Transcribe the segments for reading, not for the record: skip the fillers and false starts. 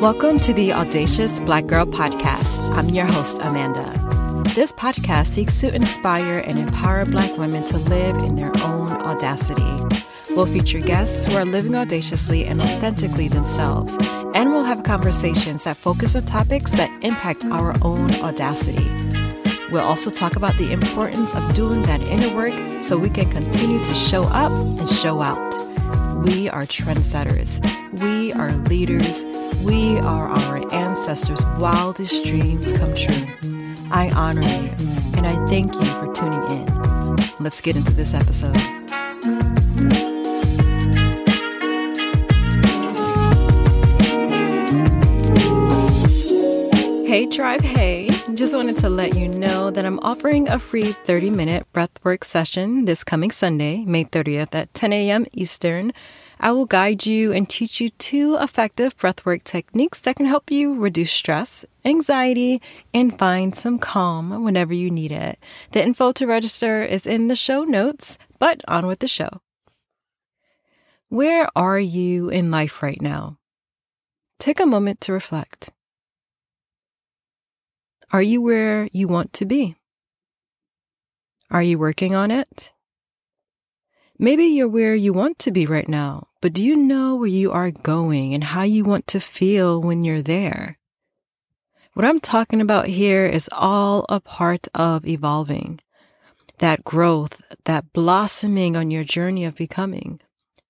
Welcome to the Audacious Black Girl podcast. I'm your host, Amanda. This podcast seeks to inspire and empower Black women to live in their own audacity. We'll feature guests who are living audaciously and authentically themselves, and we'll have conversations that focus on topics that impact our own audacity. We'll also talk about the importance of doing that inner work so we can continue to show up and show out. We are trendsetters. We are leaders. We are our ancestors' wildest dreams come true. I honor you, and I thank you for tuning in. Let's get into this episode. Hey Tribe, hey. Just wanted to let you know that I'm offering a free 30-minute breathwork session this coming Sunday, May 30th at 10 a.m. Eastern. I will guide you and teach you 2 effective breathwork techniques that can help you reduce stress, anxiety, and find some calm whenever you need it. The info to register is in the show notes, but on with the show. Where are you in life right now? Take a moment to reflect. Are you where you want to be? Are you working on it? Maybe you're where you want to be right now, but do you know where you are going and how you want to feel when you're there? What I'm talking about here is all a part of evolving, that growth, that blossoming on your journey of becoming.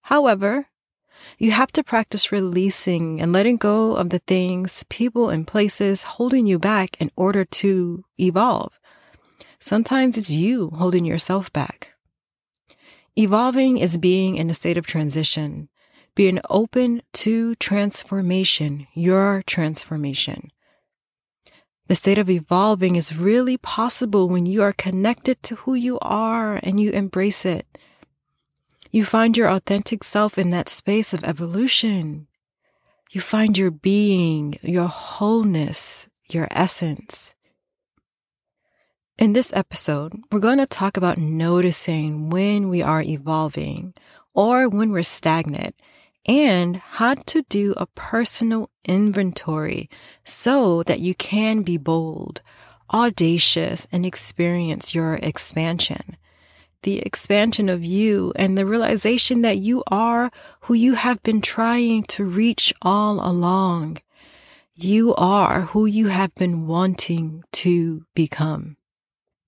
However, you have to practice releasing and letting go of the things, people, and places holding you back in order to evolve. Sometimes it's you holding yourself back. Evolving is being in a state of transition, being open to transformation, your transformation. The state of evolving is really possible when you are connected to who you are and you embrace it. You find your authentic self in that space of evolution. You find your being, your wholeness, your essence. In this episode, we're going to talk about noticing when we are evolving or when we're stagnant and how to do a personal inventory so that you can be bold, audacious, and experience your expansion. The expansion of you and the realization that you are who you have been trying to reach all along. You are who you have been wanting to become.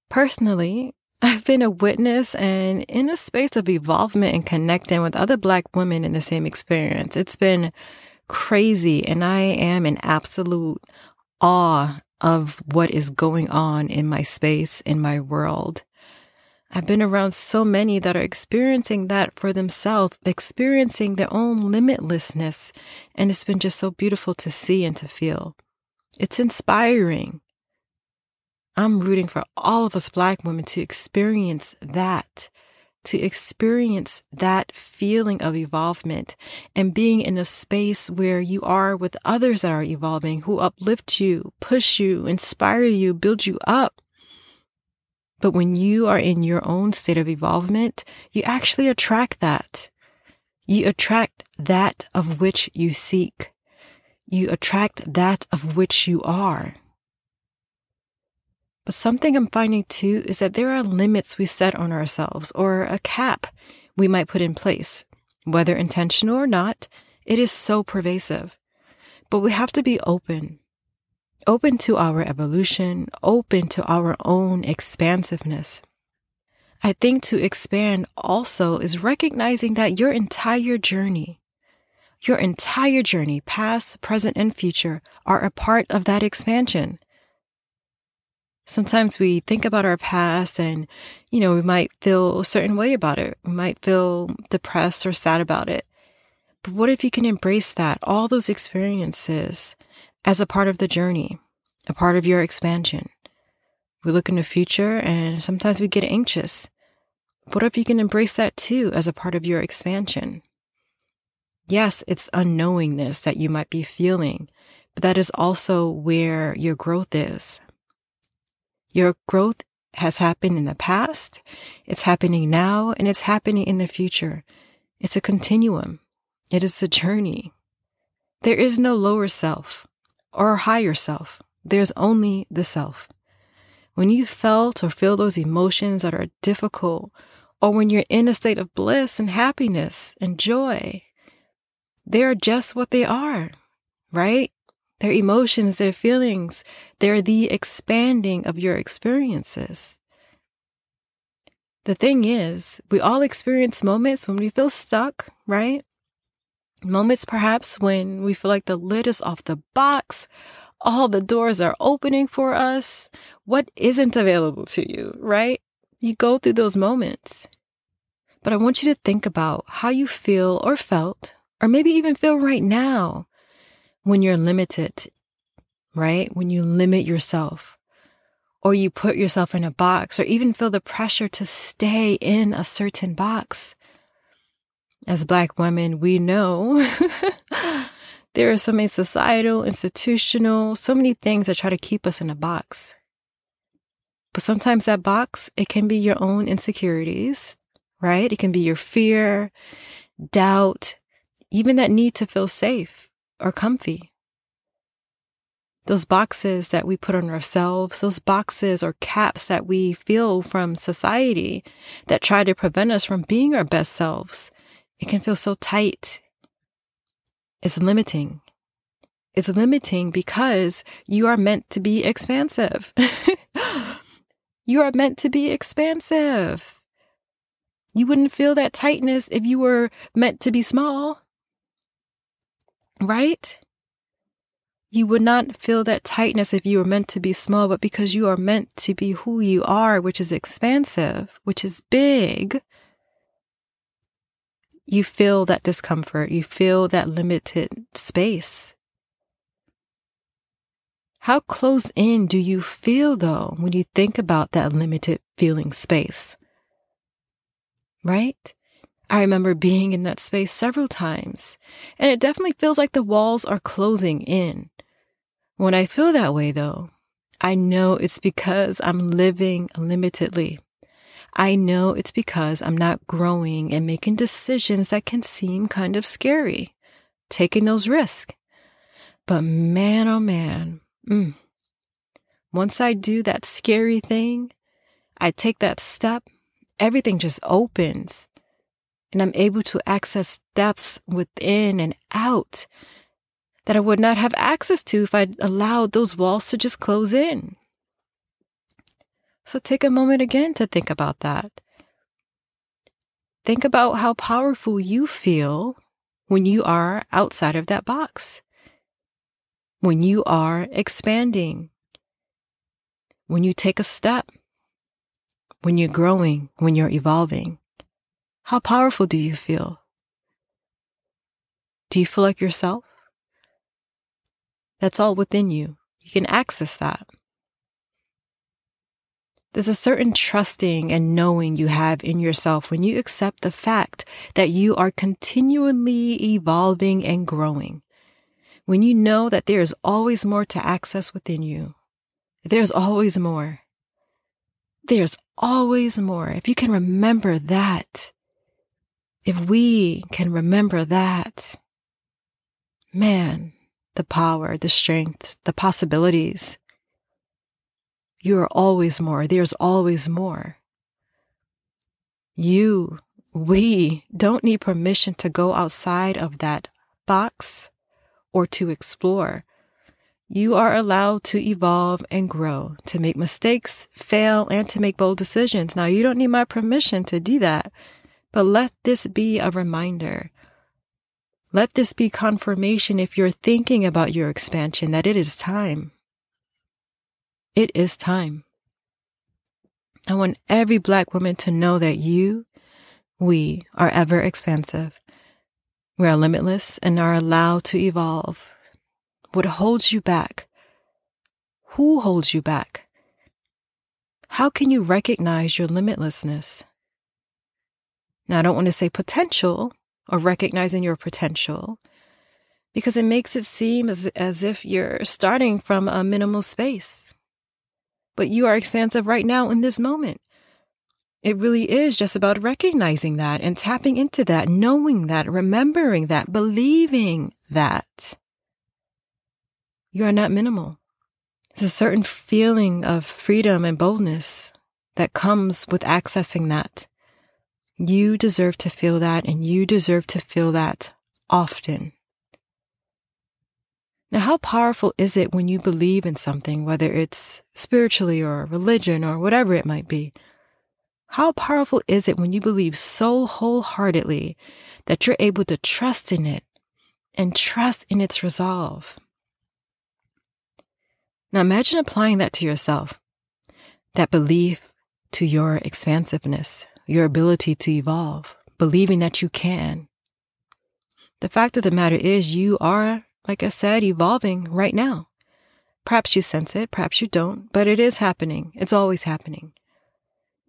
Personally, I've been a witness and in a space of evolvement and connecting with other Black women in the same experience. It's been crazy, and I am in absolute awe of what is going on in my space, in my world. I've been around so many that are experiencing that for themselves, experiencing their own limitlessness, and it's been just so beautiful to see and to feel. It's inspiring. I'm rooting for all of us Black women to experience that, feeling of evolvement and being in a space where you are with others that are evolving, who uplift you, push you, inspire you, build you up. But when you are in your own state of evolvement, you actually attract that. You attract that of which you seek. You attract that of which you are. But something I'm finding too is that there are limits we set on ourselves, or a cap we might put in place. Whether intentional or not, it is so pervasive. But we have to be open to our evolution, open to our own expansiveness. I think to expand also is recognizing that your entire journey, past, present, and future, are a part of that expansion. Sometimes we think about our past and, we might feel a certain way about it. We might feel depressed or sad about it. But what if you can embrace that, all those experiences, as a part of the journey, a part of your expansion? We look in the future and sometimes we get anxious. What if you can embrace that too as a part of your expansion? Yes, it's unknowingness that you might be feeling, but that is also where your growth is. Your growth has happened in the past, it's happening now, and it's happening in the future. It's a continuum. It is a journey. There is no lower self or higher self. There's only the self. When you felt or feel those emotions that are difficult, or when you're in a state of bliss and happiness and joy, they are just what they are, right? They're emotions, they're feelings, they're the expanding of your experiences. The thing is, we all experience moments when we feel stuck, right? Moments perhaps when we feel like the lid is off the box, all the doors are opening for us. What isn't available to you, right? You go through those moments. But I want you to think about how you feel or felt, or maybe even feel right now when you're limited, right? When you limit yourself, or you put yourself in a box, or even feel the pressure to stay in a certain box. As Black women, we know there are so many societal, institutional, so many things that try to keep us in a box. But sometimes that box, it can be your own insecurities, right? It can be your fear, doubt, even that need to feel safe or comfy. Those boxes that we put on ourselves, those boxes or caps that we feel from society that try to prevent us from being our best selves, it can feel so tight. It's limiting. It's limiting because you are meant to be expansive. You are meant to be expansive. You wouldn't feel that tightness if you were meant to be small, right? You would not feel that tightness if you were meant to be small, but because you are meant to be who you are, which is expansive, which is big, you feel that discomfort. You feel that limited space. How close in do you feel, though, when you think about that limited feeling space? Right? I remember being in that space several times, and it definitely feels like the walls are closing in. When I feel that way, though, I know it's because I'm living limitedly. I know it's because I'm not growing and making decisions that can seem kind of scary, taking those risks. But man, oh man, once I do that scary thing, I take that step, everything just opens. And I'm able to access depths within and out that I would not have access to if I'd allowed those walls to just close in. So take a moment again to think about that. Think about how powerful you feel when you are outside of that box, when you are expanding, when you take a step, when you're growing, when you're evolving. How powerful do you feel? Do you feel like yourself? That's all within you. You can access that. There's a certain trusting and knowing you have in yourself when you accept the fact that you are continually evolving and growing. When you know that there is always more to access within you. There's always more. There's always more. If you can remember that, if we can remember that, man, the power, the strength, the possibilities, you are always more. There's always more. We don't need permission to go outside of that box or to explore. You are allowed to evolve and grow, to make mistakes, fail, and to make bold decisions. Now, you don't need my permission to do that. But let this be a reminder. Let this be confirmation if you're thinking about your expansion that it is time. It is time. I want every Black woman to know that we are ever expansive. We are limitless and are allowed to evolve. What holds you back? Who holds you back? How can you recognize your limitlessness? Now, I don't want to say potential or recognizing your potential because it makes it seem as if you're starting from a minimal space. But you are expansive right now in this moment. It really is just about recognizing that and tapping into that, knowing that, remembering that, believing that. you are not minimal. There's a certain feeling of freedom and boldness that comes with accessing that. You deserve to feel that, and you deserve to feel that often. Now, how powerful is it when you believe in something, whether it's spiritually or religion or whatever it might be? How powerful is it when you believe so wholeheartedly that you're able to trust in it and trust in its resolve? Now imagine applying that to yourself, that belief to your expansiveness, your ability to evolve, believing that you can. The fact of the matter is you are, like I said, evolving right now. Perhaps you sense it, perhaps you don't, but it is happening. It's always happening.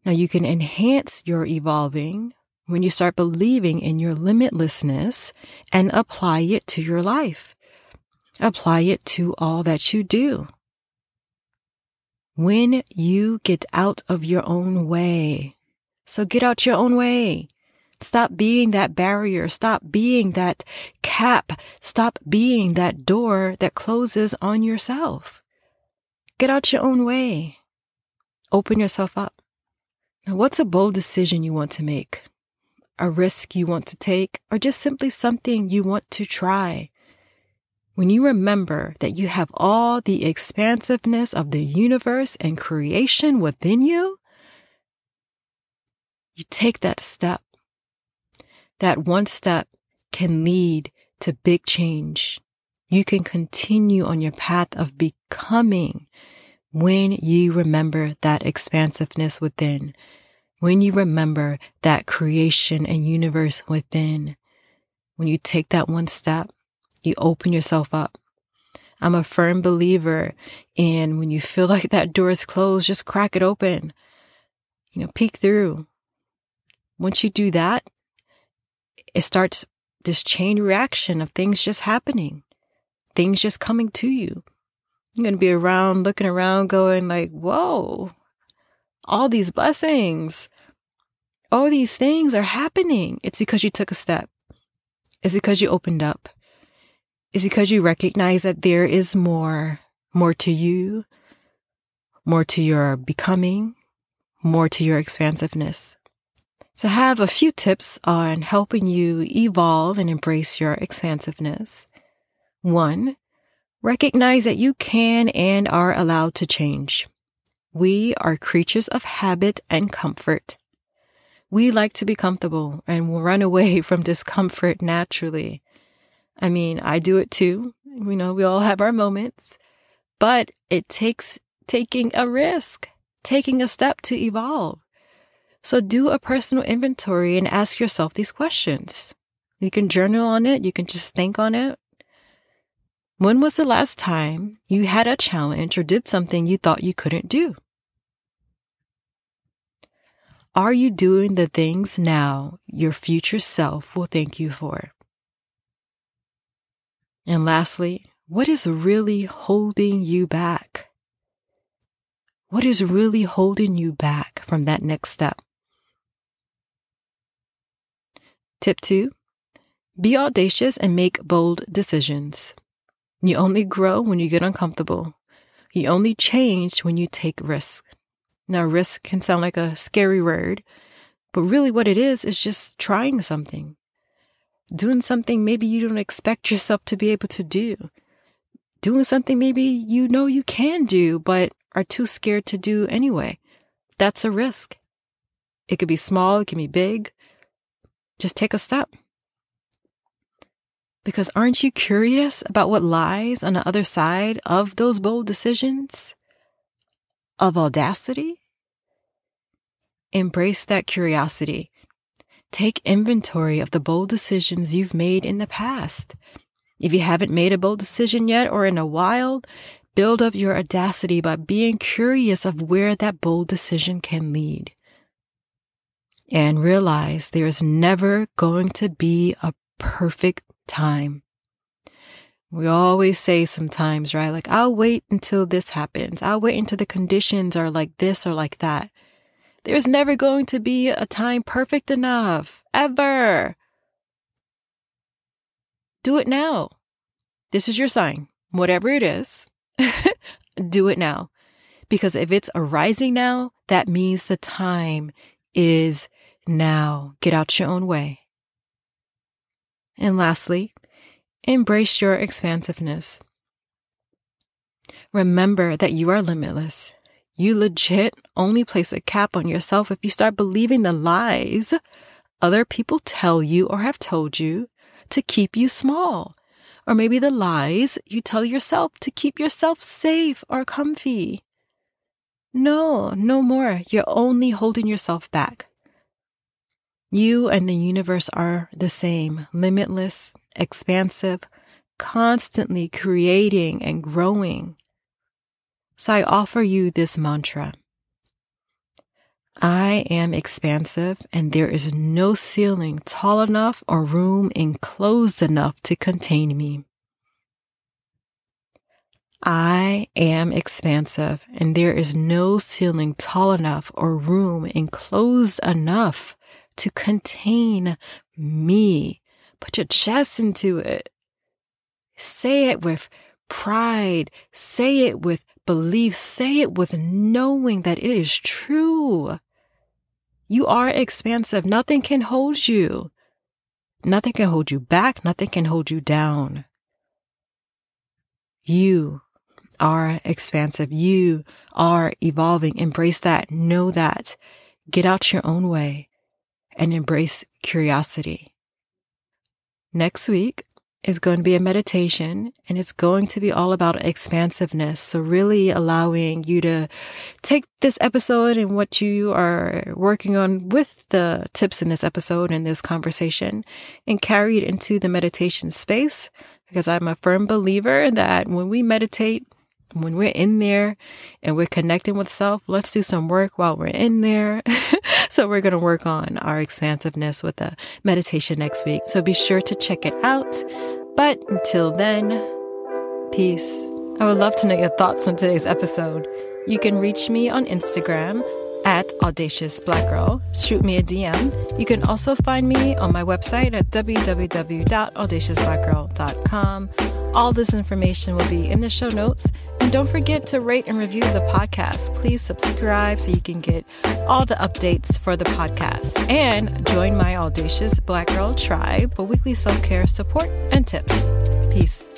Now you can enhance your evolving when you start believing in your limitlessness and apply it to your life. Apply it to all that you do. When you get out of your own way. So get out your own way. Stop being that barrier. Stop being that cap. Stop being that door that closes on yourself. Get out your own way. Open yourself up. Now, what's a bold decision you want to make? A risk you want to take, or just simply something you want to try? When you remember that you have all the expansiveness of the universe and creation within you, you take that step. That one step can lead to big change. You can continue on your path of becoming when you remember that expansiveness within, when you remember that creation and universe within. When you take that one step, you open yourself up. I'm a firm believer in when you feel like that door is closed, just crack it open. Peek through. Once you do that, it starts this chain reaction of things just happening, things just coming to you. You're going to be around, looking around, going like, whoa, all these blessings, all these things are happening. It's because you took a step. It's because you opened up. It's because you recognize that there is more to you, more to your becoming, more to your expansiveness. So I have a few tips on helping you evolve and embrace your expansiveness. 1, recognize that you can and are allowed to change. We are creatures of habit and comfort. We like to be comfortable and will run away from discomfort naturally. I do it too. We all have our moments, but it takes taking a risk, taking a step to evolve. So do a personal inventory and ask yourself these questions. You can journal on it. You can just think on it. When was the last time you had a challenge or did something you thought you couldn't do? Are you doing the things now your future self will thank you for? And lastly, what is really holding you back? What is really holding you back from that next step? Tip 2, be audacious and make bold decisions. You only grow when you get uncomfortable. You only change when you take risk. Now, risk can sound like a scary word, but really what it is just trying something. Doing something maybe you don't expect yourself to be able to do. Doing something maybe you know you can do, but are too scared to do anyway. That's a risk. It could be small, it can be big. Just take a step. Because aren't you curious about what lies on the other side of those bold decisions? Of audacity? Embrace that curiosity. Take inventory of the bold decisions you've made in the past. If you haven't made a bold decision yet or in a while, build up your audacity by being curious of where that bold decision can lead. And realize there is never going to be a perfect time. We always say sometimes, right? Like, I'll wait until this happens. I'll wait until the conditions are like this or like that. There's never going to be a time perfect enough, ever. Do it now. This is your sign. whatever it is, do it now. Because if it's arising now, that means the time is now. Get out your own way. And lastly, embrace your expansiveness. Remember that you are limitless. You legit only place a cap on yourself if you start believing the lies other people tell you or have told you to keep you small. Or maybe the lies you tell yourself to keep yourself safe or comfy. No more. You're only holding yourself back. You and the universe are the same, limitless, expansive, constantly creating and growing. So I offer you this mantra. I am expansive, and there is no ceiling tall enough or room enclosed enough to contain me. I am expansive, and there is no ceiling tall enough or room enclosed enough to contain me. Put your chest into it. Say it with pride. Say it with belief. Say it with knowing that it is true. You are expansive. Nothing can hold you. Nothing can hold you back. Nothing can hold you down. You are expansive. You are evolving. Embrace that. Know that. Get out your own way and embrace curiosity. Next week is going to be a meditation, and it's going to be all about expansiveness. So really allowing you to take this episode and what you are working on with the tips in this episode and this conversation and carry it into the meditation space, because I'm a firm believer that when we meditate, when we're in there and we're connecting with self, let's do some work while we're in there. So we're going to work on our expansiveness with a meditation next week. So be sure to check it out. But until then, peace. I would love to know your thoughts on today's episode. You can reach me on Instagram at Audacious Black Girl. Shoot me a DM. You can also find me on my website at www.audaciousblackgirl.com. All this information will be in the show notes. And don't forget to rate and review the podcast. Please subscribe so you can get all the updates for the podcast. And join my Audacious Black Girl Tribe for weekly self-care support and tips. Peace.